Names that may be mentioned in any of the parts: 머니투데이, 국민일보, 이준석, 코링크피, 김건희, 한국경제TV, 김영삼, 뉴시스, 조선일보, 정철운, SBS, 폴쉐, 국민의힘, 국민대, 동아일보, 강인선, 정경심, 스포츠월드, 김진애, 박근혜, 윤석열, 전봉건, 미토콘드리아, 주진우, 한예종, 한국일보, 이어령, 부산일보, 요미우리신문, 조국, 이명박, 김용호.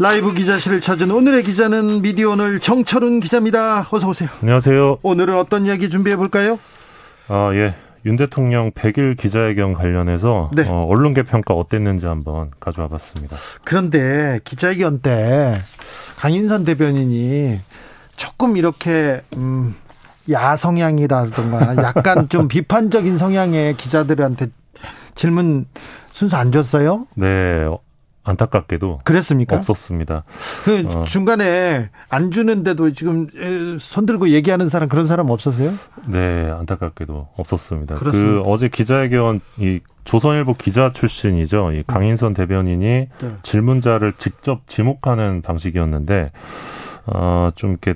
라이브 기자실을 찾은 오늘의 기자는 미디어 오늘 정철운 기자입니다. 어서 오세요. 안녕하세요. 오늘은 어떤 이야기 준비해 볼까요? 윤 대통령 100일 기자회견 관련해서 네. 언론계 평가 어땠는지 한번 가져와 봤습니다. 그런데 기자회견 때 강인선 대변인이 조금 이렇게 야성향이라든가 약간 좀 비판적인 성향의 기자들한테 질문 순서 안 줬어요? 네. 안타깝게도 그랬습니까? 없었습니다. 중간에 안 주는데도 지금 손들고 얘기하는 사람, 그런 사람 없었어요? 네, 안타깝게도 없었습니다. 그렇습니다. 어제 기자회견 이 조선일보 기자 출신이죠. 이 강인선 대변인이 네. 질문자를 직접 지목하는 방식이었는데 좀 이렇게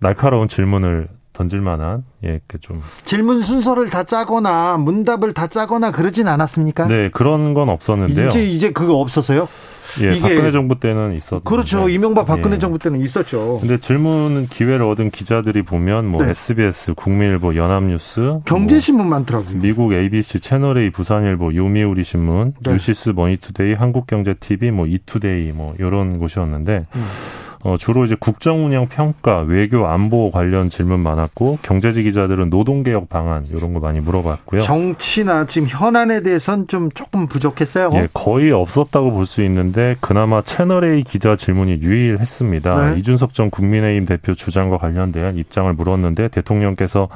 날카로운 질문을 던질 만한 이렇게 좀 질문 순서를 다 짜거나 문답을 다 짜거나 그러진 않았습니까? 네, 그런 건 없었는데요. 이제 그거 없었어요? 예, 이게 박근혜 정부 때는 있었죠. 그렇죠. 이명박 박근혜 예. 정부 때는 있었죠. 근데 질문 기회를 얻은 기자들이 보면 네. SBS, 국민일보, 연합뉴스, 경제신문 많더라고요. 미국 ABC, 채널A, 부산일보, 요미우리신문, 뉴시스, 네. 머니투데이, 한국경제TV, 이투데이, 이런 곳이었는데. 주로 이제 국정 운영 평가, 외교 안보 관련 질문 많았고, 경제지 기자들은 노동 개혁 방안 이런 거 많이 물어봤고요. 정치나 지금 현안에 대해선 좀 조금 부족했어요. 예, 거의 없었다고 볼 수 있는데 그나마 채널A 기자 질문이 유일했습니다. 네. 이준석 전 국민의힘 대표 주장과 관련된 입장을 물었는데 대통령께서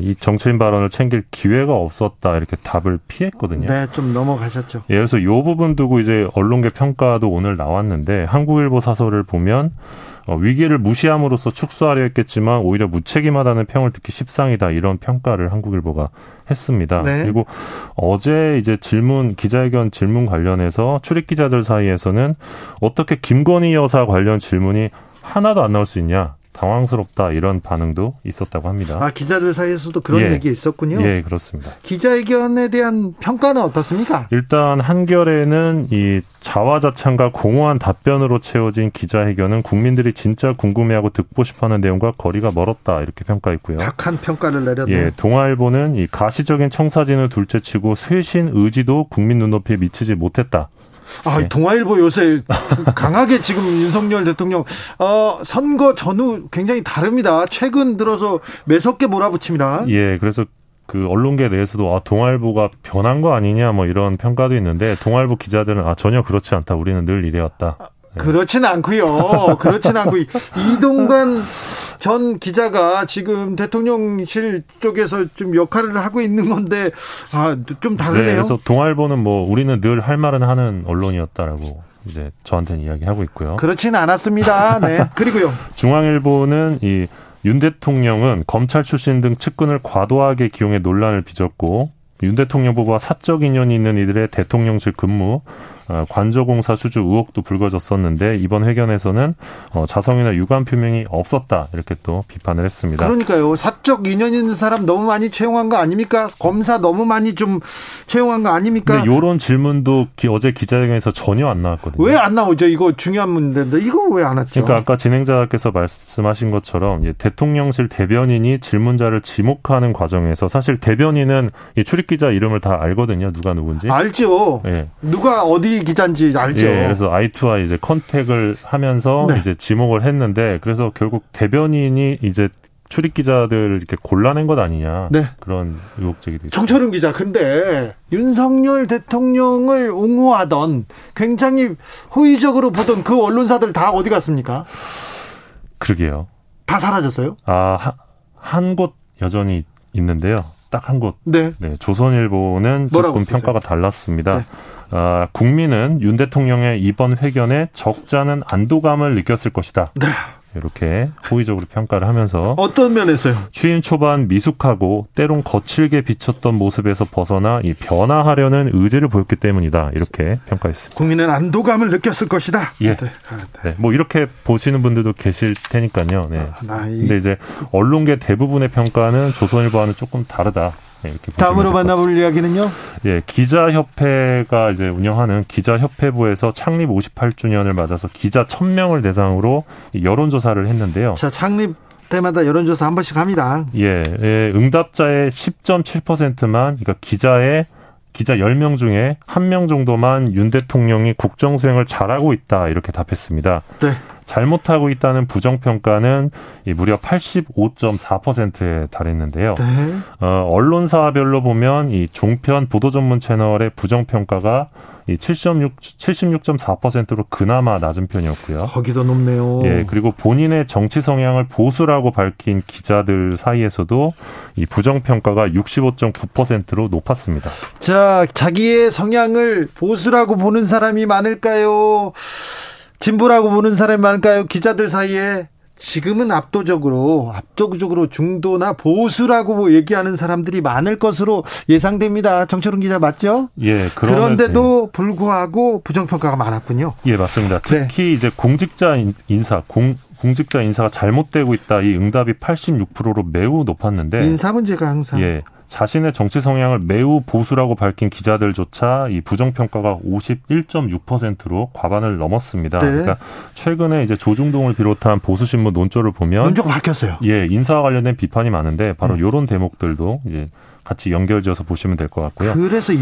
이 정치인 발언을 챙길 기회가 없었다 이렇게 답을 피했거든요. 네, 좀 넘어가셨죠. 예, 그래서 이 부분 두고 이제 언론계 평가도 오늘 나왔는데 한국일보 사설을 보면 위기를 무시함으로써 축소하려 했겠지만 오히려 무책임하다는 평을 듣기 십상이다 이런 평가를 한국일보가 했습니다. 네. 그리고 어제 이제 기자회견 질문 관련해서 출입 기자들 사이에서는 어떻게 김건희 여사 관련 질문이 하나도 안 나올 수 있냐, 당황스럽다 이런 반응도 있었다고 합니다. 기자들 사이에서도 그런 예. 얘기 있었군요. 예, 그렇습니다. 기자회견에 대한 평가는 어떻습니까? 일단 한겨레는 이 자화자찬과 공허한 답변으로 채워진 기자회견은 국민들이 진짜 궁금해하고 듣고 싶어하는 내용과 거리가 멀었다 이렇게 평가했고요. 약한 평가를 내렸네요. 예, 동아일보는 이 가시적인 청사진을 둘째치고 쇄신 의지도 국민 눈높이에 미치지 못했다. 네. 동아일보 요새 강하게 지금 윤석열 대통령 선거 전후 굉장히 다릅니다. 최근 들어서 매섭게 몰아붙입니다. 예, 그래서 그 언론계 내에서도 동아일보가 변한 거 아니냐 이런 평가도 있는데 동아일보 기자들은 전혀 그렇지 않다. 우리는 늘 이래왔다. 네. 그렇진 않고요. 그렇진 않고 이동관 전 기자가 지금 대통령실 쪽에서 좀 역할을 하고 있는 건데 좀 다르네요. 네, 그래서 동아일보는 우리는 늘 할 말은 하는 언론이었다라고 이제 저한테는 이야기하고 있고요. 그렇진 않았습니다. 네. 그리고요. 중앙일보는 윤 대통령은 검찰 출신 등 측근을 과도하게 기용해 논란을 빚었고 윤 대통령 부부와 사적 인연이 있는 이들의 대통령실 근무, 관저공사 수주 의혹도 불거졌었는데 이번 회견에서는 자성이나 유감 표명이 없었다 이렇게 또 비판을 했습니다. 그러니까요. 사적 인연 있는 사람 너무 많이 채용한 거 아닙니까? 검사 너무 많이 좀 채용한 거 아닙니까? 근데 이런 질문도 어제 기자회견에서 전혀 안 나왔거든요. 왜 안 나오죠? 이거 중요한 문제인데 이거 왜 안 왔죠? 그러니까 아까 진행자께서 말씀하신 것처럼 대통령실 대변인이 질문자를 지목하는 과정에서 사실 대변인은 출입기자 이름을 다 알거든요. 누가 누군지. 알죠. 예. 누가 어디 기자인지 알죠. 예, 그래서 I2I 이제 컨택을 하면서 네. 이제 지목을 했는데 그래서 결국 대변인이 이제 출입 기자들을 이렇게 골라낸 것 아니냐. 네. 그런 의혹 제기도 있습니다. 정철운 기자, 근데 윤석열 대통령을 옹호하던 굉장히 호의적으로 보던 그 언론사들 다 어디 갔습니까? 그러게요. 다 사라졌어요? 한 곳 여전히 있는데요. 딱 한 곳. 네. 네. 조선일보는 조금 평가가 달랐습니다. 네. 국민은 윤 대통령의 이번 회견에 적지 않은 안도감을 느꼈을 것이다. 네. 이렇게 호의적으로 평가를 하면서 어떤 면에서요? 취임 초반 미숙하고 때론 거칠게 비쳤던 모습에서 벗어나 이 변화하려는 의지를 보였기 때문이다. 이렇게 평가했습니다. 국민은 안도감을 느꼈을 것이다. 예. 네. 네. 뭐 이렇게 보시는 분들도 계실 테니까요. 네. 근데 이제 언론계 대부분의 평가는 조선일보와는 조금 다르다. 네, 다음으로 만나볼 이야기는요? 예, 기자협회가 이제 운영하는 기자협회부에서 창립 58주년을 맞아서 기자 1000명을 대상으로 여론조사를 했는데요. 자, 창립 때마다 여론조사 한 번씩 합니다. 예, 예, 응답자의 10.7%만, 그러니까 기자 10명 중에 1명 정도만 윤 대통령이 국정 수행을 잘하고 있다, 이렇게 답했습니다. 네. 잘못하고 있다는 부정평가는 무려 85.4%에 달했는데요. 네. 언론사별로 보면 이 종편 보도 전문 채널의 부정평가가 76.4%로 그나마 낮은 편이었고요. 거기도 높네요. 예, 그리고 본인의 정치 성향을 보수라고 밝힌 기자들 사이에서도 이 부정평가가 65.9%로 높았습니다. 자, 자기의 성향을 보수라고 보는 사람이 많을까요? 진보라고 보는 사람이 많을까요? 기자들 사이에 지금은 압도적으로 중도나 보수라고 얘기하는 사람들이 많을 것으로 예상됩니다. 정철운 기자 맞죠? 예. 그런데도 불구하고 부정평가가 많았군요. 예, 맞습니다. 특히 네. 이제 공직자 인사가 잘못되고 있다. 이 응답이 86%로 매우 높았는데 인사 문제가 항상 예. 자신의 정치 성향을 매우 보수라고 밝힌 기자들조차 이 부정평가가 51.6%로 과반을 넘었습니다. 네. 그러니까 최근에 이제 조중동을 비롯한 보수신문 논조를 보면 논조가 바뀌었어요. 예, 인사와 관련된 비판이 많은데 바로 이런 대목들도 이제 같이 연결지어서 보시면 될 것 같고요. 그래서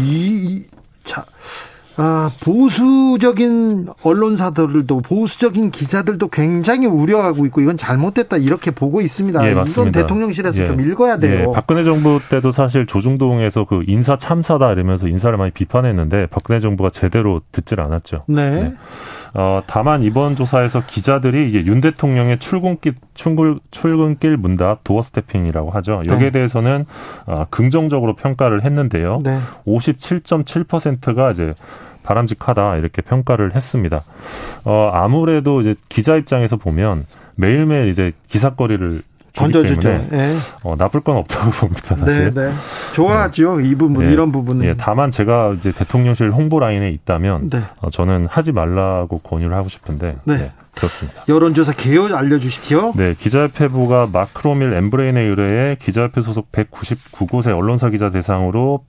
보수적인 언론사들도 보수적인 기자들도 굉장히 우려하고 있고 이건 잘못됐다 이렇게 보고 있습니다. 예, 이건 대통령실에서 예. 좀 읽어야 돼요. 예, 박근혜 정부 때도 사실 조중동에서 그 인사 참사다 이러면서 인사를 많이 비판했는데 박근혜 정부가 제대로 듣질 않았죠. 네. 네. 다만 이번 조사에서 기자들이 이게 윤 대통령의 출근길 문답 도어스태핑이라고 하죠. 여기에 네. 대해서는 긍정적으로 평가를 했는데요. 네. 57.7%가 이제 바람직하다 이렇게 평가를 했습니다. 아무래도 이제 기자 입장에서 보면 매일매일 이제 기사거리를 던져주죠. 네. 나쁠 건 없다고 봅니다. 사실. 네, 네. 좋아하죠. 네. 이 부분, 네. 이런 부분은. 네. 다만 제가 이제 대통령실 홍보 라인에 있다면 네. 저는 하지 말라고 권유를 하고 싶은데 네. 네. 그렇습니다. 여론조사 개요 알려주십시오. 네, 기자협회부가 마크로밀 엠브레인의 의뢰에 기자협회 소속 199곳의 언론사 기자 대상으로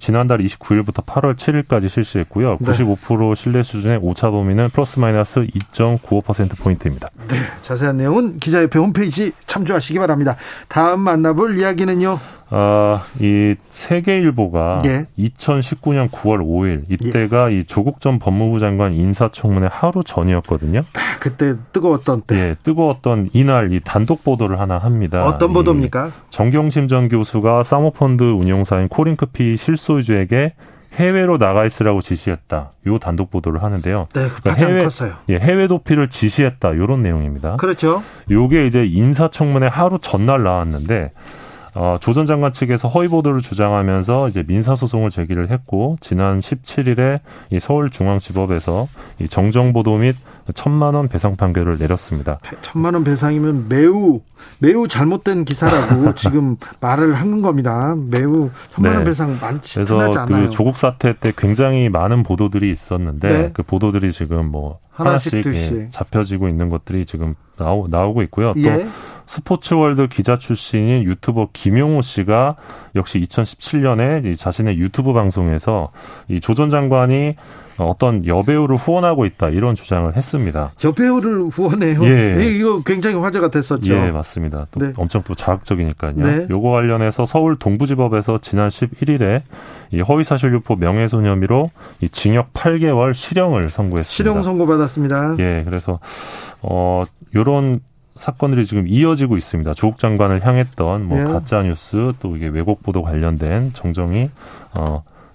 지난달 29일부터 8월 7일까지 실시했고요. 네. 95% 신뢰 수준의 오차 범위는 플러스 마이너스 2.95%포인트입니다. 네, 자세한 내용은 기자협회 홈페이지 참조하시기 바랍니다. 다음 만나볼 이야기는요. 이 세계일보가 예. 2019년 9월 5일 이때가 예. 이 조국 전 법무부 장관 인사청문회 하루 전이었거든요. 아, 그때 뜨거웠던 때. 예, 뜨거웠던 이날 이 단독 보도를 하나 합니다. 어떤 보도입니까? 정경심 전 교수가 사모펀드 운용사인 코링크피 실소유주에게 해외로 나가 있으라고 지시했다. 요 단독 보도를 하는데요. 네, 급하지 않겠어요. 예, 해외 도피를 지시했다. 요런 내용입니다. 그렇죠. 요게 이제 인사청문회 하루 전날 나왔는데 조 전 장관 측에서 허위 보도를 주장하면서 이제 민사 소송을 제기를 했고 지난 17일에 이 서울중앙지법에서 이 정정보도 및 1,000만 원 배상 판결을 내렸습니다. 1,000만 원 배상이면 매우 잘못된 기사라고 지금 말을 한 겁니다. 매우 1,000만 원 배상 많지 않아요. 그래서 그 조국 사태 때 굉장히 많은 보도들이 있었는데 네. 그 보도들이 지금 뭐 하나씩 예, 잡혀지고 있는 것들이 지금 나오고 있고요. 예. 또 스포츠월드 기자 출신인 유튜버 김용호 씨가 역시 2017년에 자신의 유튜브 방송에서 이 조 전 장관이 어떤 여배우를 후원하고 있다 이런 주장을 했습니다. 여배우를 후원해요? 예. 네, 이거 굉장히 화제가 됐었죠. 예, 맞습니다. 또 네. 엄청 또 자극적이니까요. 네. 요거 관련해서 서울 동부지법에서 지난 11일에 이 허위사실 유포 명예훼손 혐의로 이 징역 8개월 실형을 선고했습니다. 실형 선고받았습니다. 예, 그래서 요런 사건들이 지금 이어지고 있습니다. 조국 장관을 향했던 뭐 예. 가짜 뉴스 또 이게 왜곡 보도 관련된 정정이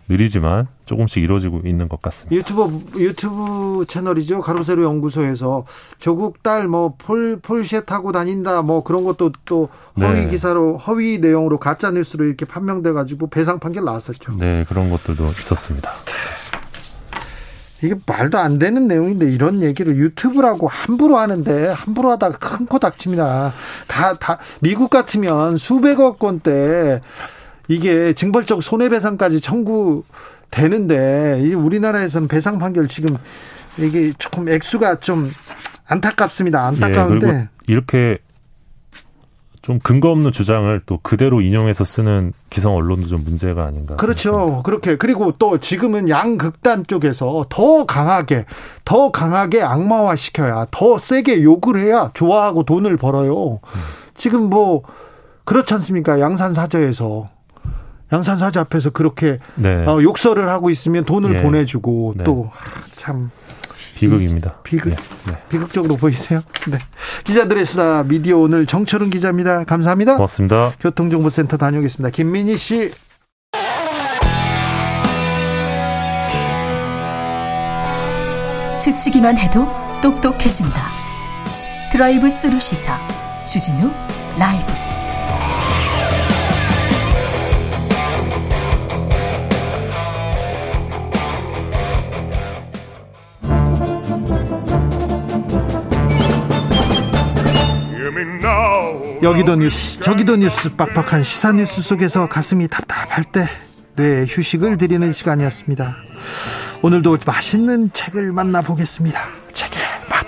느리지만 조금씩 이루어지고 있는 것 같습니다. 유튜브 채널이죠. 가로세로 연구소에서 조국 딸 뭐 폴쉐 타고 다닌다 뭐 그런 것도 또 허위 네. 기사로 허위 내용으로 가짜 뉴스로 이렇게 판명돼 가지고 배상 판결 나왔었죠. 네, 그런 것들도 있었습니다. 이게 말도 안 되는 내용인데 이런 얘기를 유튜브라고 함부로 하는데, 함부로 하다가 큰 코 닥칩니다. 다 미국 같으면 수백억 원대 이게 징벌적 손해배상까지 청구되는데, 우리나라에서는 배상 판결 지금 이게 조금 액수가 좀 안타깝습니다. 안타까운데. 예, 그리고 이렇게 좀 근거 없는 주장을 또 그대로 인용해서 쓰는 기성 언론도 좀 문제가 아닌가. 그렇죠. 생각합니다. 그렇게. 그리고 또 지금은 양극단 쪽에서 더 강하게 악마화시켜야, 더 세게 욕을 해야 좋아하고 돈을 벌어요. 지금 뭐 그렇지 않습니까? 양산사자 앞에서 그렇게 네. 욕설을 하고 있으면 돈을 예. 보내주고 네. 또 참. 비극입니다. 비극. 네. 비극적으로 보이세요? 네. 기자들의 수다 미디어 오늘 정철운 기자입니다. 감사합니다. 고맙습니다. 교통정보센터 다녀오겠습니다. 김민희 씨. 스치기만 해도 똑똑해진다. 드라이브 스루 시사 주진우 라이브. 여기도 뉴스 저기도 뉴스 빡빡한 시사 뉴스 속에서 가슴이 답답할 때 뇌에 휴식을 드리는 시간이었습니다. 오늘도 맛있는 책을 만나보겠습니다. 책의 맛.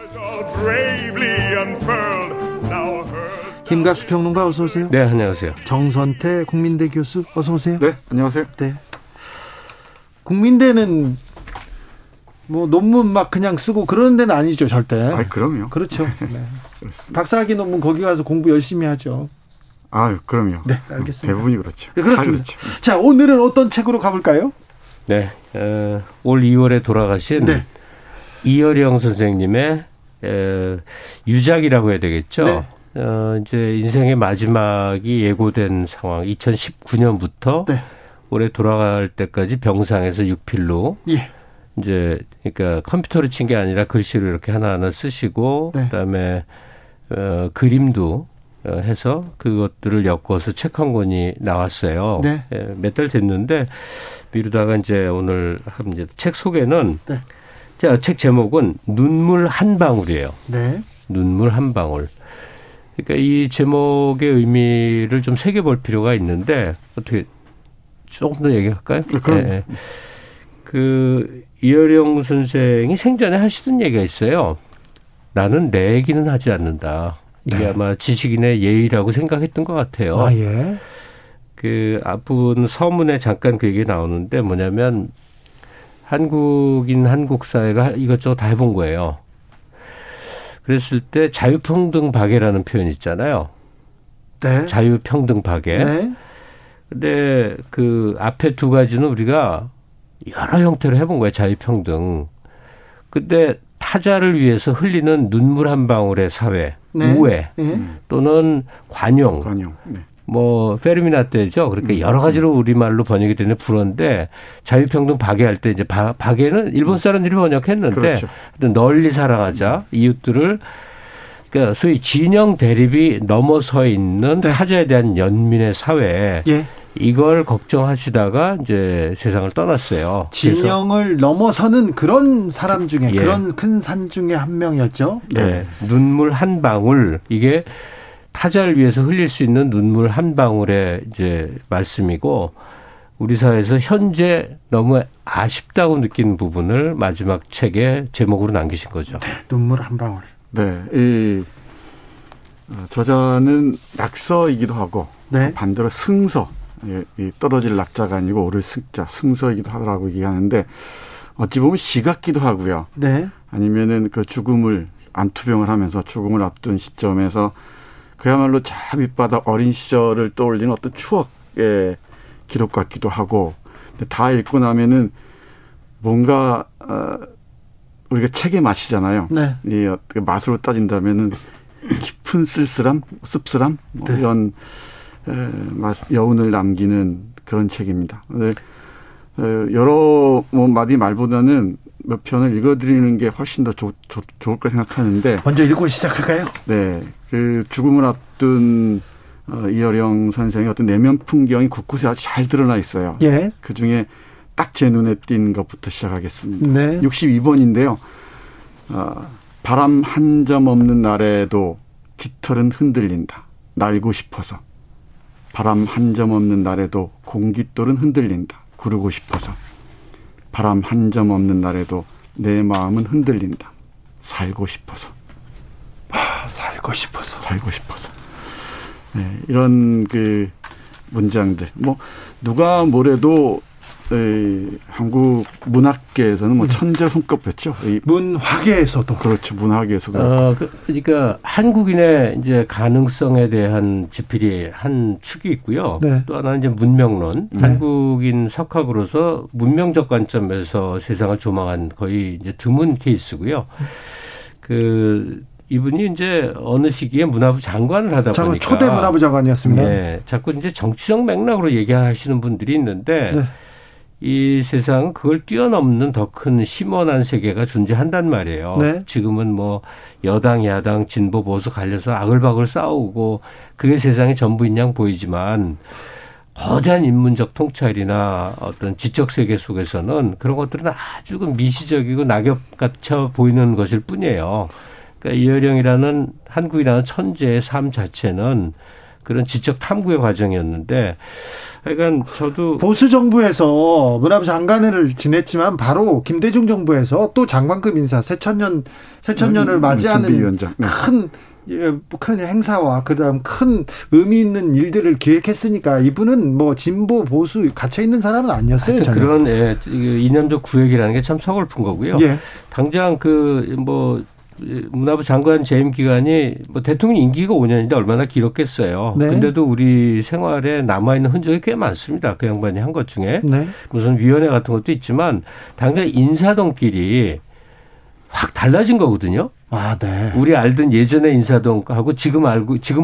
김갑수 평론가 어서 오세요. 네, 안녕하세요. 정선태 국민대 교수 어서 오세요. 네, 안녕하세요. 네. 국민대는 뭐 논문 막 그냥 쓰고 그런 데는 아니죠, 절대. 아, 그럼요. 그렇죠. 네. 박사학위 논문 거기 가서 공부 열심히 하죠. 아, 그럼요. 네, 알겠습니다. 대부분이 그렇죠. 네, 그렇습니다. 그렇죠. 자, 오늘은 어떤 책으로 가볼까요? 네, 올 2월에 돌아가신 네. 이어령 선생님의 유작이라고 해야 되겠죠. 네. 이제 인생의 마지막이 예고된 상황, 2019년부터 네. 올해 돌아갈 때까지 병상에서 6필로. 예. 이제 그러니까 컴퓨터로 친 게 아니라 글씨로 이렇게 하나하나 쓰시고 네. 그다음에 그림도 해서 그것들을 엮어서 책 한 권이 나왔어요. 네. 예, 몇 달 됐는데 미루다가 이제 오늘 합니다. 책 소개는 네. 자, 책 제목은 눈물 한 방울이에요. 네. 눈물 한 방울. 그러니까 이 제목의 의미를 좀 새겨볼 필요가 있는데 어떻게 조금 더 얘기할까요? 그럼. 네. 그 이어령 선생이 생전에 하시던 얘기가 있어요. 나는 내 얘기는 하지 않는다. 이게 네. 아마 지식인의 예의라고 생각했던 것 같아요. 아, 예. 그 앞부분 서문에 잠깐 그 얘기 나오는데 뭐냐면 한국인 한국 사회가 이것저것 다 해본 거예요. 그랬을 때 자유평등 박애라는 표현 있잖아요. 네. 자유평등 박애. 네. 근데 그 앞에 두 가지는 우리가 여러 형태로 해본 거예요. 자유평등. 근데 타자를 위해서 흘리는 눈물 한 방울의 사회, 네. 우애 또는 관용. 네. 뭐 페르미나떼죠. 그러니까 여러 가지로 우리말로 번역이 되는 불어인데 자유평등 박애할 때 이제 박애는 일본 사람들이 번역했는데 그렇죠. 널리 사랑하자 이웃들을 그러니까 소위 진영 대립이 넘어서 있는 네. 타자에 대한 연민의 사회. 예. 이걸 걱정하시다가 이제 세상을 떠났어요. 진영을 넘어서는 그런 사람 중에 예. 그런 큰 산 중에 한 명이었죠. 네. 네. 눈물 한 방울. 이게 타자를 위해서 흘릴 수 있는 눈물 한 방울의 이제 말씀이고 우리 사회에서 현재 너무 아쉽다고 느끼는 부분을 마지막 책의 제목으로 남기신 거죠. 네. 눈물 한 방울. 네. 이 저자는 낙서이기도 하고 네. 반대로 승서. 이 떨어질 낙자가 아니고 오를 승자, 승서이기도 하더라고 얘기하는데 어찌 보면 시 같기도 하고요. 네. 아니면은 그 죽음을 안투병을 하면서 죽음을 앞둔 시점에서 그야말로 자 밑바닥 어린 시절을 떠올리는 어떤 추억의 기록 같기도 하고 근데 다 읽고 나면은 뭔가 우리가 책의 맛이잖아요. 네. 이 맛으로 따진다면은 깊은 쓸쓸함, 씁쓸함 네. 이런. 여운을 남기는 그런 책입니다. 여러 마디 말보다는 몇 편을 읽어드리는 게 훨씬 더 좋을 거라 생각하는데 먼저 읽고 시작할까요? 네, 그 죽음을 앞둔 이어령 선생의 어떤 내면 풍경이 곳곳에 아주 잘 드러나 있어요. 예. 그중에 딱 제 눈에 띈 것부터 시작하겠습니다. 네. 62번인데요. 바람 한 점 없는 날에도 깃털은 흔들린다. 날고 싶어서. 바람 한 점 없는 날에도 공깃돌은 흔들린다. 구르고 싶어서. 바람 한 점 없는 날에도 내 마음은 흔들린다. 살고 싶어서. 살고 싶어서. 살고 싶어서. 네, 이런 그 문장들. 뭐 누가 뭐래도 한국 문학계에서는 뭐 천재 손꼽혔죠. 문화계에서도 그렇죠. 문화계에서도 그러니까 한국인의 이제 가능성에 대한 지필이 한 축이 있고요. 네. 또 하나는 이제 문명론. 네. 한국인 석학으로서 문명적 관점에서 세상을 조망한 거의 이제 드문 케이스고요. 그 이분이 이제 어느 시기에 문화부 장관을 하다 보니까 초대 문화부 장관이었습니다. 네, 자꾸 이제 정치적 맥락으로 얘기하시는 분들이 있는데. 네. 이 세상은 그걸 뛰어넘는 더 큰 심원한 세계가 존재한단 말이에요. 네. 지금은 뭐 여당, 야당, 진보, 보수 갈려서 아글바글 싸우고 그게 세상의 전부인 양 보이지만 거대한 인문적 통찰이나 어떤 지적 세계 속에서는 그런 것들은 아주 미시적이고 낙엽 같아 보이는 것일 뿐이에요. 그러니까 이어령이라는 한국이라는 천재의 삶 자체는 그런 지적 탐구의 과정이었는데 그러니까 저도 보수 정부에서 문화부 장관을 지냈지만 바로 김대중 정부에서 또 장관급 인사 새천년을 맞이하는 큰 행사와 그다음 큰 의미 있는 일들을 기획했으니까 이분은 뭐 진보 보수 갇혀 있는 사람은 아니었어요. 그런 이념적 구획이라는 게 참 서글픈 거고요. 예. 당장 그 뭐 문화부 장관 재임 기간이 뭐 대통령 임기가 5년인데 얼마나 길었겠어요. 네. 근데도 우리 생활에 남아있는 흔적이 꽤 많습니다. 그 양반이 한 것 중에. 네. 무슨 위원회 같은 것도 있지만 당장 인사동끼리 확 달라진 거거든요. 아, 네. 우리 알던 예전의 인사동하고 지금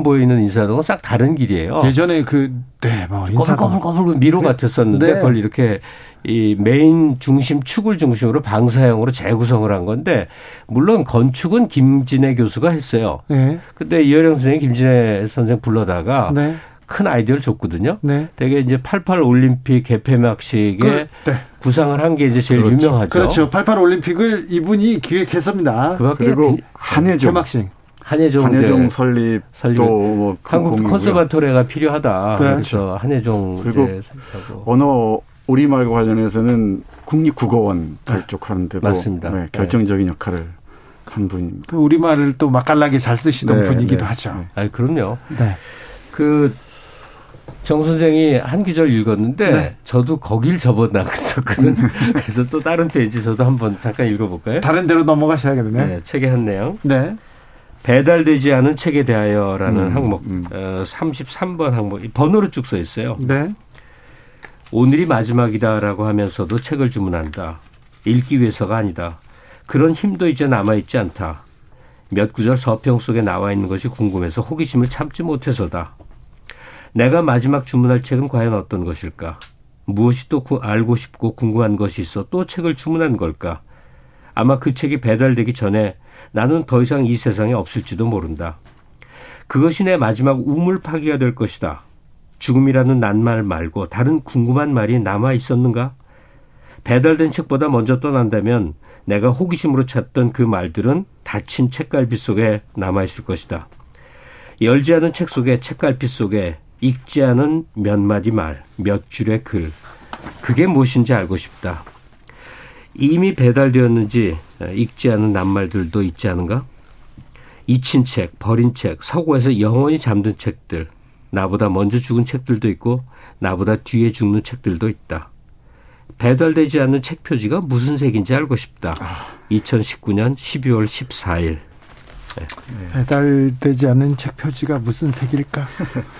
보이는 인사동은 싹 다른 길이에요. 예전에 거불거불 미로 같았었는데 네. 그걸 이렇게 이 메인 중심 축을 중심으로 방사형으로 재구성을 한 건데 물론 건축은 김진애 교수가 했어요. 네. 근데 이어령 선생이 김진애 선생 불러다가 네. 큰 아이디어를 줬거든요. 네. 되게 이제 88 올림픽 개폐막식에 네. 구상을 한 게 이제 제일 그렇죠. 유명하죠. 그렇죠. 88 올림픽을 이분이 기획했습니다. 그 그리고 한예종 개막식. 한예종 설립도 뭐 한국 컨서바토리가 필요하다. 네. 그래서 한예종 그리고 언어 우리말과 관련해서는 국립국어원 발족하는 데도 네, 결정적인 네. 역할을 한 분입니다. 우리말을 또 맛깔나게 잘 쓰시던 네, 분이기도 네. 하죠. 네. 아, 그럼요. 네. 그 정 선생이 한 기절 읽었는데 네. 저도 거길 접어나갔었거든요. 그래서 또 다른 페이지 저도 한번 잠깐 읽어볼까요? 다른 데로 넘어가셔야겠네요. 네, 책의 한 내용. 네. 배달되지 않은 책에 대하여라는 항목 33번 항목 번호로 쭉 써 있어요. 네. 오늘이 마지막이다라고 하면서도 책을 주문한다. 읽기 위해서가 아니다. 그런 힘도 이제 남아있지 않다. 몇 구절 서평 속에 나와 있는 것이 궁금해서 호기심을 참지 못해서다. 내가 마지막 주문할 책은 과연 어떤 것일까? 무엇이 또 알고 싶고 궁금한 것이 있어 또 책을 주문한 걸까? 아마 그 책이 배달되기 전에 나는 더 이상 이 세상에 없을지도 모른다. 그것이 내 마지막 우물파기가 될 것이다. 죽음이라는 낱말 말고 다른 궁금한 말이 남아 있었는가? 배달된 책보다 먼저 떠난다면 내가 호기심으로 찾던 그 말들은 닫힌 책갈피 속에 남아 있을 것이다. 열지 않은 책 속에 책갈피 속에 읽지 않은 몇 마디 말, 몇 줄의 글. 그게 무엇인지 알고 싶다. 이미 배달되었는지 읽지 않은 낱말들도 있지 않은가? 잊힌 책, 버린 책, 서고에서 영원히 잠든 책들. 나보다 먼저 죽은 책들도 있고 나보다 뒤에 죽는 책들도 있다. 배달되지 않는 책 표지가 무슨 색인지 알고 싶다. 2019년 12월 14일. 네. 배달되지 않는 책 표지가 무슨 색일까?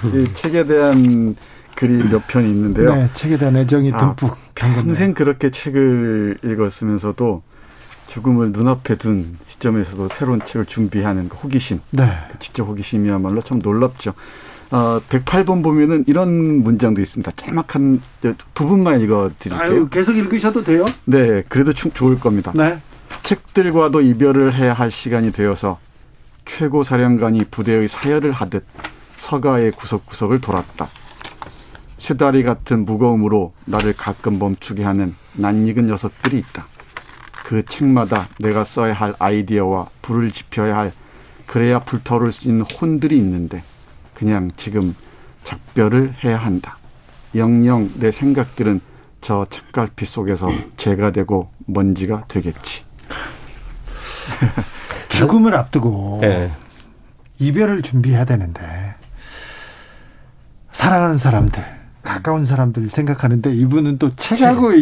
이 책에 대한 글이 몇 편이 있는데요. 네, 책에 대한 애정이 듬뿍. 평생 그렇게 책을 읽었으면서도 죽음을 눈앞에 둔 시점에서도 새로운 책을 준비하는 호기심. 네. 진짜 호기심이야말로 참 놀랍죠. 108번 보면은 이런 문장도 있습니다. 짤막한 부분만 읽어드릴게요. 아유, 계속 읽으셔도 돼요? 네, 그래도 좋을 겁니다. 네. 책들과도 이별을 해야 할 시간이 되어서 최고사령관이 부대의 사열을 하듯 서가의 구석구석을 돌았다. 쇠다리 같은 무거움으로 나를 가끔 멈추게 하는 낯익은 녀석들이 있다. 그 책마다 내가 써야 할 아이디어와 불을 지펴야 할, 그래야 불타오를 수 있는 혼들이 있는데 그냥 지금 작별을 해야 한다. 영영 내 생각들은 저 책갈피 속에서 재가 되고 먼지가 되겠지. 죽음을 앞두고 네. 이별을 준비해야 되는데 사랑하는 사람들, 가까운 사람들 생각하는데 이분은 또 책하고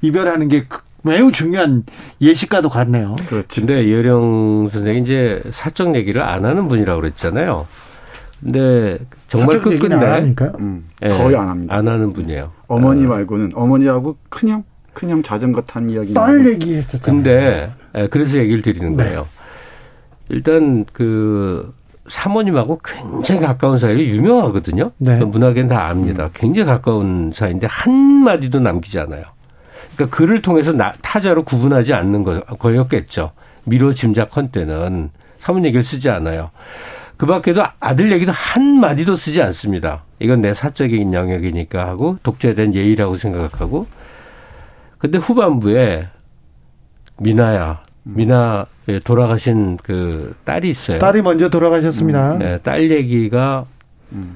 이별하는 게 매우 중요한 예시과도 같네요. 그런데 이어령 선생이 이제 사적 얘기를 안 하는 분이라고 그랬잖아요. 근데 정말 사적 끝끝내 얘기는 안 하니까 네, 거의 안 합니다. 안 하는 분이에요. 어머니 말고는. 어머니하고 큰형 자전거 탄 이야기. 딸 얘기했었잖아요. 근데 그래서 얘기를 드리는 네. 거예요. 일단 그 사모님하고 굉장히 가까운 사이로 유명하거든요. 네. 문학에는 다 압니다. 굉장히 가까운 사이인데 한마디도 남기지 않아요. 그러니까 그를 통해서 타자로 구분하지 않는 거였겠죠. 미로 짐작컨대는 사문 얘기를 쓰지 않아요. 그 밖에도 아들 얘기도 한마디도 쓰지 않습니다. 이건 내 사적인 영역이니까 하고 독자에 대한 예의라고 생각하고. 근데 후반부에 미나 돌아가신 그 딸이 있어요. 딸이 먼저 돌아가셨습니다. 네, 딸 얘기가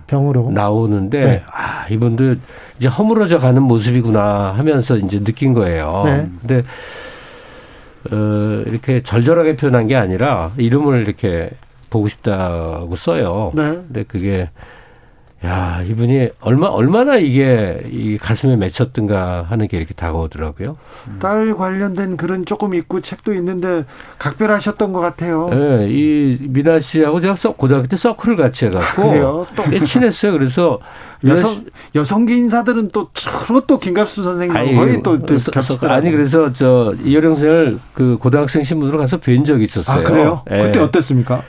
병으로 나오는데 네. 아, 이분도 이제 허물어져 가는 모습이구나 하면서 이제 느낀 거예요. 네. 근데 이렇게 절절하게 표현한 게 아니라 이름을 이렇게 보고 싶다고 써요. 네. 근데 그게 야, 이분이 얼마나 이게 이 가슴에 맺혔던가 하는 게 이렇게 다가오더라고요. 딸 관련된 글은 조금 있고 책도 있는데 각별하셨던 것 같아요. 네, 이 미나 씨하고 제가 고등학교 때 서클을 같이 해갖고 그래요? 또 꽤 친했어요. 그래서 여성계 인사들은 또 서로 또 김갑수 선생님하고 거의 또 겹치더라고요. 아니 그래서 저 이어령 선생을 그 고등학생 신분으로 가서 뵌 적이 있었어요. 아 그래요? 네. 그때 어땠습니까?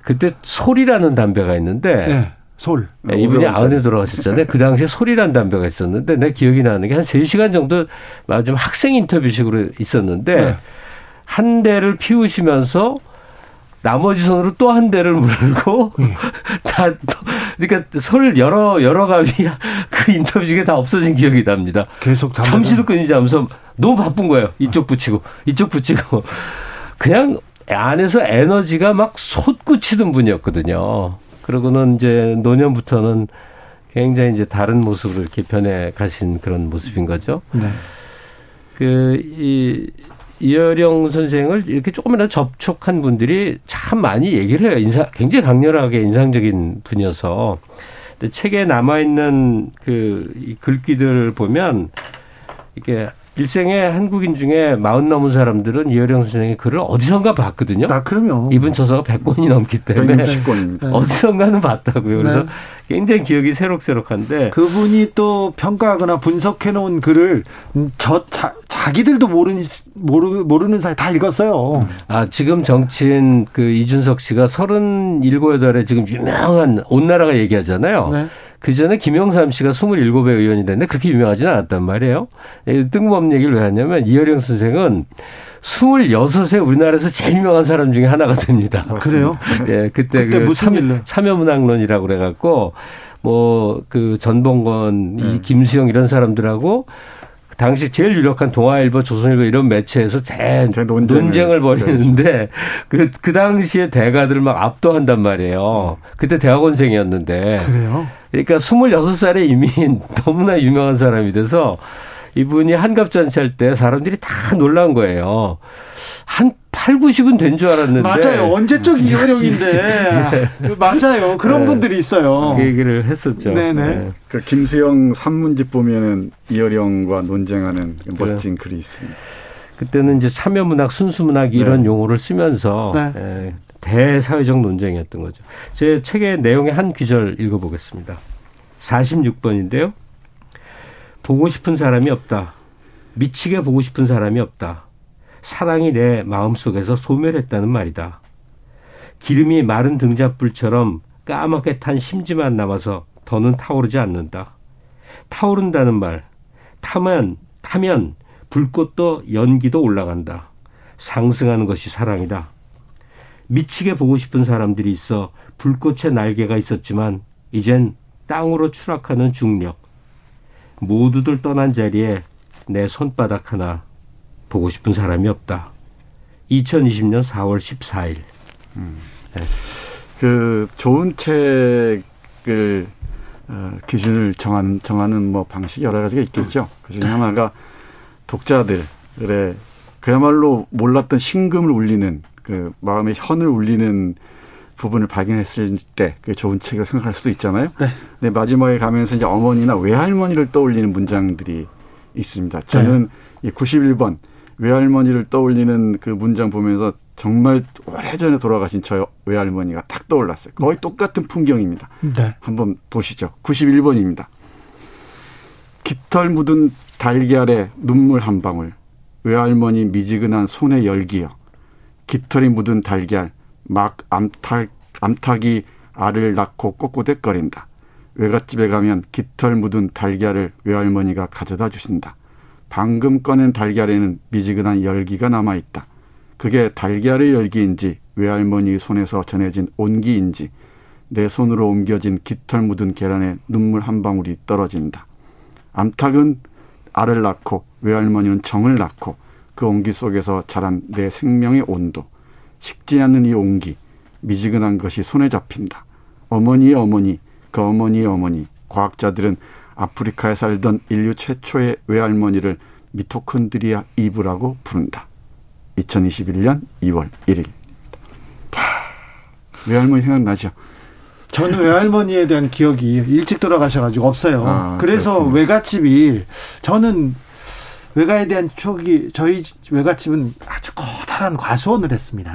그때 소리라는 담배가 있는데. 네. 솔. 네, 이분이 아흔에 돌아가셨잖아요. 그 당시에 솔이라는 담배가 있었는데 내 기억이 나는 게 한 3시간 정도 좀 학생 인터뷰식으로 있었는데 네. 한 대를 피우시면서 나머지 손으로 또 한 대를 물고 네. 다 그러니까 솔 여러 감이 그 인터뷰식에 다 없어진 기억이 납니다. 계속 잠시도 끊이지 않으면서 너무 바쁜 거예요. 이쪽 붙이고 이쪽 붙이고 그냥 안에서 에너지가 막 솟구치던 분이었거든요. 그러고는 이제 노년부터는 굉장히 이제 다른 모습으로 이렇게 변해 가신 그런 모습인 거죠. 네. 그, 이어령 선생을 이렇게 조금이라도 접촉한 분들이 참 많이 얘기를 해요. 굉장히 강렬하게 인상적인 분이어서. 근데 책에 남아있는 이 글귀들을 보면 이렇게 일생의 한국인 중에 40 넘은 사람들은 이어령 선생의 글을 어디선가 봤거든요. 아, 그럼요. 이분 저서가 100권이 넘기 때문에 160권입니다. 어디선가는 봤다고요. 그래서 네. 굉장히 기억이 새록새록한데 그분이 또 평가하거나 분석해놓은 글을 자기들도 모르는 사이 다 읽었어요. 아 지금 정치인 그 이준석 씨가 37, 8살에 지금 유명한 온 나라가 얘기하잖아요. 네. 그 전에 김영삼 씨가 27배 의원이 됐는데 그렇게 유명하지는 않았단 말이에요. 뜬금없는 얘기를 왜 하냐면 이어령 선생은 26에 우리나라에서 제일 유명한 사람 중에 하나가 됩니다. 그래요? 예, 그때 무슨 참여문학론이라고 그래갖고 그 전봉건, 김수영 이런 사람들하고 당시 제일 유력한 동아일보, 조선일보 이런 매체에서 논쟁을 벌이는데 그 당시에 대가들을 막 압도한단 말이에요. 그때 대학원생이었는데. 그래요? 그러니까 26살에 이미 너무나 유명한 사람이 돼서 이분이 한갑잔치 할 때 사람들이 다 놀란 거예요. 한 80은 된 줄 알았는데. 맞아요. 언제적 이어령인데. 네. 맞아요. 그런 네. 분들이 있어요. 그 얘기를 했었죠. 네네. 네. 그 김수영 산문집 보면은 이어령과 논쟁하는 멋진 글이 있습니다. 그때는 이제 참여문학, 순수문학 이런 네. 용어를 쓰면서 네. 네. 대사회적 논쟁이었던 거죠. 제 책의 내용의 한 구절 읽어보겠습니다. 46번인데요. 보고 싶은 사람이 없다. 미치게 보고 싶은 사람이 없다. 사랑이 내 마음속에서 소멸했다는 말이다. 기름이 마른 등잣불처럼 까맣게 탄 심지만 남아서 더는 타오르지 않는다. 타오른다는 말. 타면 불꽃도 연기도 올라간다. 상승하는 것이 사랑이다. 미치게 보고 싶은 사람들이 있어 불꽃의 날개가 있었지만 이젠 땅으로 추락하는 중력. 모두들 떠난 자리에 내 손바닥 하나 보고 싶은 사람이 없다. 2020년 4월 14일. 네. 그 좋은 책을 기준을 정하는 뭐 방식 여러 가지가 있겠죠. 그중에 하나가 독자들의 그야말로 몰랐던 심금을 울리는 그 마음의 현을 울리는 부분을 발견했을 때 그게 좋은 책이라고 생각할 수도 있잖아요. 네. 근데 마지막에 가면서 이제 어머니나 외할머니를 떠올리는 문장들이 있습니다. 저는 네. 이 91번 외할머니를 떠올리는 그 문장 보면서 정말 오래전에 돌아가신 저의 외할머니가 딱 떠올랐어요. 거의 똑같은 풍경입니다. 네. 한번 보시죠. 91번입니다. 깃털 묻은 달걀에 눈물 한 방울. 외할머니 미지근한 손의 열기여. 깃털이 묻은 달걀. 막 암탉이 알을 낳고 꼬꼬댁거린다. 외갓집에 가면 깃털 묻은 달걀을 외할머니가 가져다 주신다. 방금 꺼낸 달걀에는 미지근한 열기가 남아있다. 그게 달걀의 열기인지 외할머니의 손에서 전해진 온기인지 내 손으로 옮겨진 깃털 묻은 계란에 눈물 한 방울이 떨어진다. 암탉은 알을 낳고 외할머니는 정을 낳고 그 온기 속에서 자란 내 생명의 온도. 식지 않는 이 온기, 미지근한 것이 손에 잡힌다. 어머니의 어머니, 그 어머니의 어머니. 과학자들은 아프리카에 살던 인류 최초의 외할머니를 미토콘드리아 이브라고 부른다. 2021년 2월 1일. 외할머니 생각나죠? 저는 외할머니에 대한 기억이 일찍 돌아가셔가지고 없어요. 그래서 그렇군요. 외갓집이 저는 외가에 대한 추억이 저희 외갓집은 아주 커다란 과수원을 했습니다.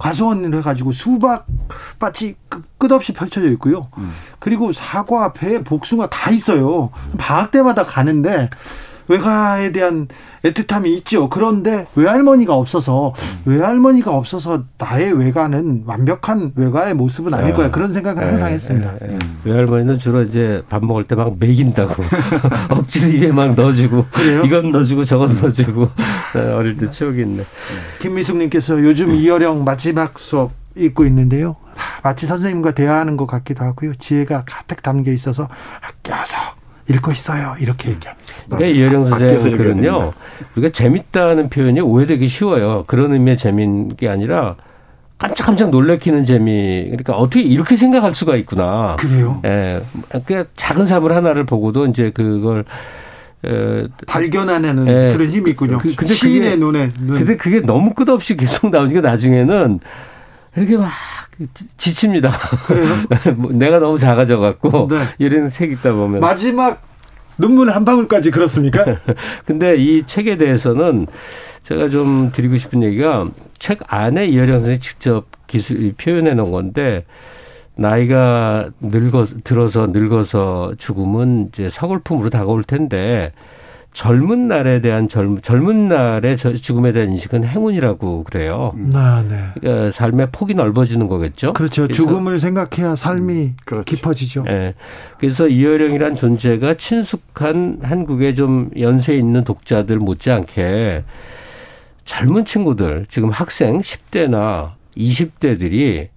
과수원을 해가지고 수박밭이 끝없이 펼쳐져 있고요. 그리고 사과, 배, 복숭아 다 있어요. 방학 때마다 가는데 외가에 대한 애틋함이 있죠. 그런데 외할머니가 없어서 나의 외가는 완벽한 외가의 모습은 아닐 거야. 그런 생각을 항상 했습니다. 외할머니는 주로 이제 밥 먹을 때 막 먹인다고 억지로 입에 막 넣어주고 그래요? 이건 넣어주고 저건 넣어주고 어릴 때 추억이 있네. 김미숙님께서 요즘 이어령 마지막 수업 읽고 있는데요. 마치 선생님과 대화하는 것 같기도 하고요. 지혜가 가득 담겨 있어서 아껴서 읽고 있어요. 이렇게 얘기합니다. 그러니까 이어령 선생님의 글은요. 우리가 재밌다는 표현이 오해되기 쉬워요. 그런 의미의 재미인 게 아니라 깜짝깜짝 놀래키는 재미. 그러니까 어떻게 이렇게 생각할 수가 있구나. 그래요? 예. 그러니까 작은 사물 하나를 보고도 이제 그걸 발견하는 그런 힘이 있군요. 근데 시인의 그게, 눈에. 근데 그게 너무 끝없이 계속 나오니까 나중에는 이렇게 막 지칩니다. 그래요? 내가 너무 작아져 갖고 네. 이런 책 있다 보면 마지막 눈물 한 방울까지 그렇습니까? 근데 이 책에 대해서는 제가 좀 드리고 싶은 얘기가 책 안에 이어령 선생님이 직접 기술 표현해 놓은 건데 나이가 늙어서 죽음은 이제 서글픔으로 다가올 텐데 젊은 날의 죽음에 대한 인식은 행운이라고 그래요. 아, 네. 그러니까 삶의 폭이 넓어지는 거겠죠. 그렇죠. 죽음을 생각해야 삶이 그렇죠. 깊어지죠. 네. 그래서 이어령이란 존재가 친숙한 한국의 좀 연세 있는 독자들 못지않게 젊은 친구들, 지금 학생 10대나 20대들이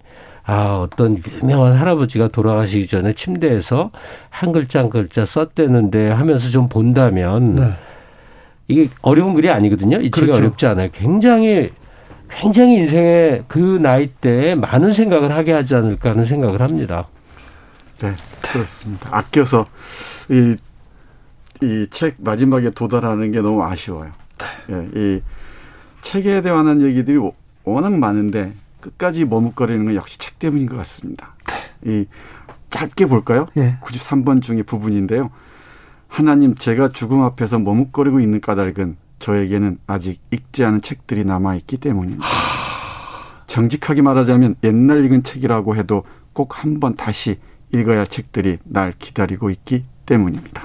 어떤 유명한 할아버지가 돌아가시기 전에 침대에서 한 글자 한 글자 썼대는데 하면서 좀 본다면 네. 이게 어려운 글이 아니거든요. 이 책이 그렇죠. 어렵지 않아요. 굉장히 인생의 그 나이 때에 많은 생각을 하게 하지 않을까 하는 생각을 합니다. 네, 그렇습니다. 아껴서 이 책 마지막에 도달하는 게 너무 아쉬워요. 네. 이 책에 대한 얘기들이 워낙 많은데 끝까지 머뭇거리는 건 역시 책 때문인 것 같습니다. 이 짧게 볼까요? 예. 93번 중의 부분인데요. 하나님, 제가 죽음 앞에서 머뭇거리고 있는 까닭은 저에게는 아직 읽지 않은 책들이 남아있기 때문입니다. 정직하게 말하자면 옛날 읽은 책이라고 해도 꼭 한 번 다시 읽어야 할 책들이 날 기다리고 있기 때문입니다.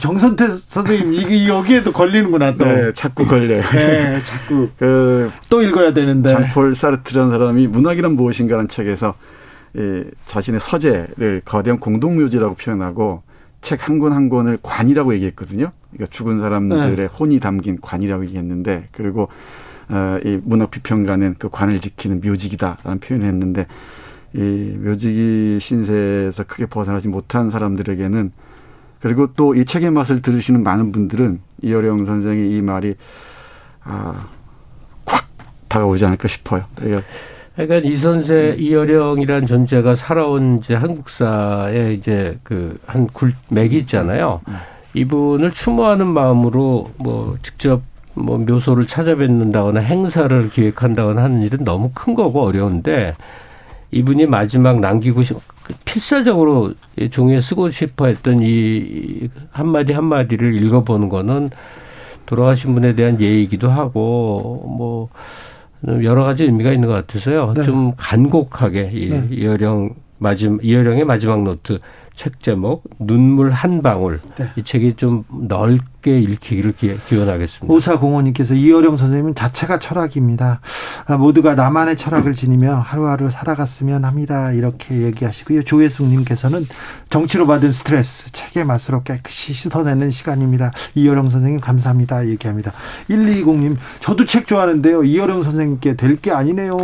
정선태 선생님, 이게 여기에도 걸리는구나, 또. 네, 자꾸 걸려요. 네, 자꾸. 또 읽어야 되는데. 장폴 사르트라는 사람이 문학이란 무엇인가라는 책에서 자신의 서재를 거대한 공동묘지라고 표현하고 책 한 권 한 권을 관이라고 얘기했거든요. 그러니까 죽은 사람들의 혼이 담긴 관이라고 얘기했는데, 그리고 이 문학 비평가는 그 관을 지키는 묘지기다라는 표현을 했는데, 이 묘지기 신세에서 크게 벗어나지 못한 사람들에게는, 그리고 또 이 책의 맛을 들으시는 많은 분들은 이어령 선생의 이 말이 콱 다가오지 않을까 싶어요. 그러니까 이 선생 이어령이란 존재가 살아온 이제 한국사의 이제 그 한 맥이 있잖아요. 이분을 추모하는 마음으로 뭐 직접 뭐 묘소를 찾아뵙는다거나 행사를 기획한다거나 하는 일은 너무 큰 거고 어려운데, 이분이 마지막 남기고 필사적으로 종이에 쓰고 싶어 했던 이 한마디 한마디를 읽어보는 거는 돌아가신 분에 대한 예의이기도 하고 뭐 여러 가지 의미가 있는 것 같아서요. 네. 좀 간곡하게 네. 이어령의 마지막 노트, 책 제목 눈물 한 방울. 네. 이 책이 좀 넓게 읽히기를 기원하겠습니다. 5405님께서 이어령 선생님 자체가 철학입니다. 모두가 나만의 철학을 지니며 하루하루 살아갔으면 합니다. 이렇게 얘기하시고요. 조혜숙님께서는 정치로 받은 스트레스 책의 맛으로 깨끗이 씻어내는 시간입니다. 이어령 선생님 감사합니다. 얘기합니다. 1220님 저도 책 좋아하는데요. 이어령 선생님께 될 게 아니네요.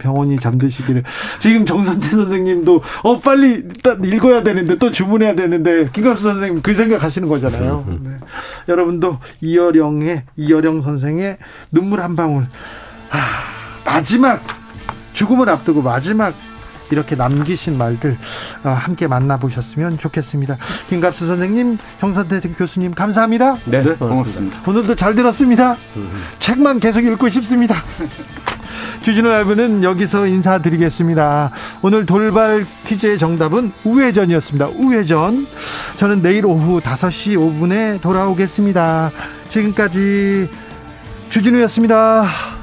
병원이 잠드시기를. 지금 정선태 선생님도 빨리 일단 읽어야 되는데 또 주문해야 되는데 김갑수 선생님 그 생각하시는 거잖아요. 네. 여러분도 이어령 선생의 눈물 한 방울, 마지막 죽음을 앞두고 마지막 이렇게 남기신 말들 함께 만나보셨으면 좋겠습니다. 김갑수 선생님, 정선태 교수님 감사합니다. 네, 고맙습니다. 오늘도 잘 들었습니다. 책만 계속 읽고 싶습니다. 주진우 라이브는 여기서 인사드리겠습니다. 오늘 돌발 퀴즈의 정답은 우회전이었습니다. 우회전. 저는 내일 오후 5시 5분에 돌아오겠습니다. 지금까지 주진우였습니다.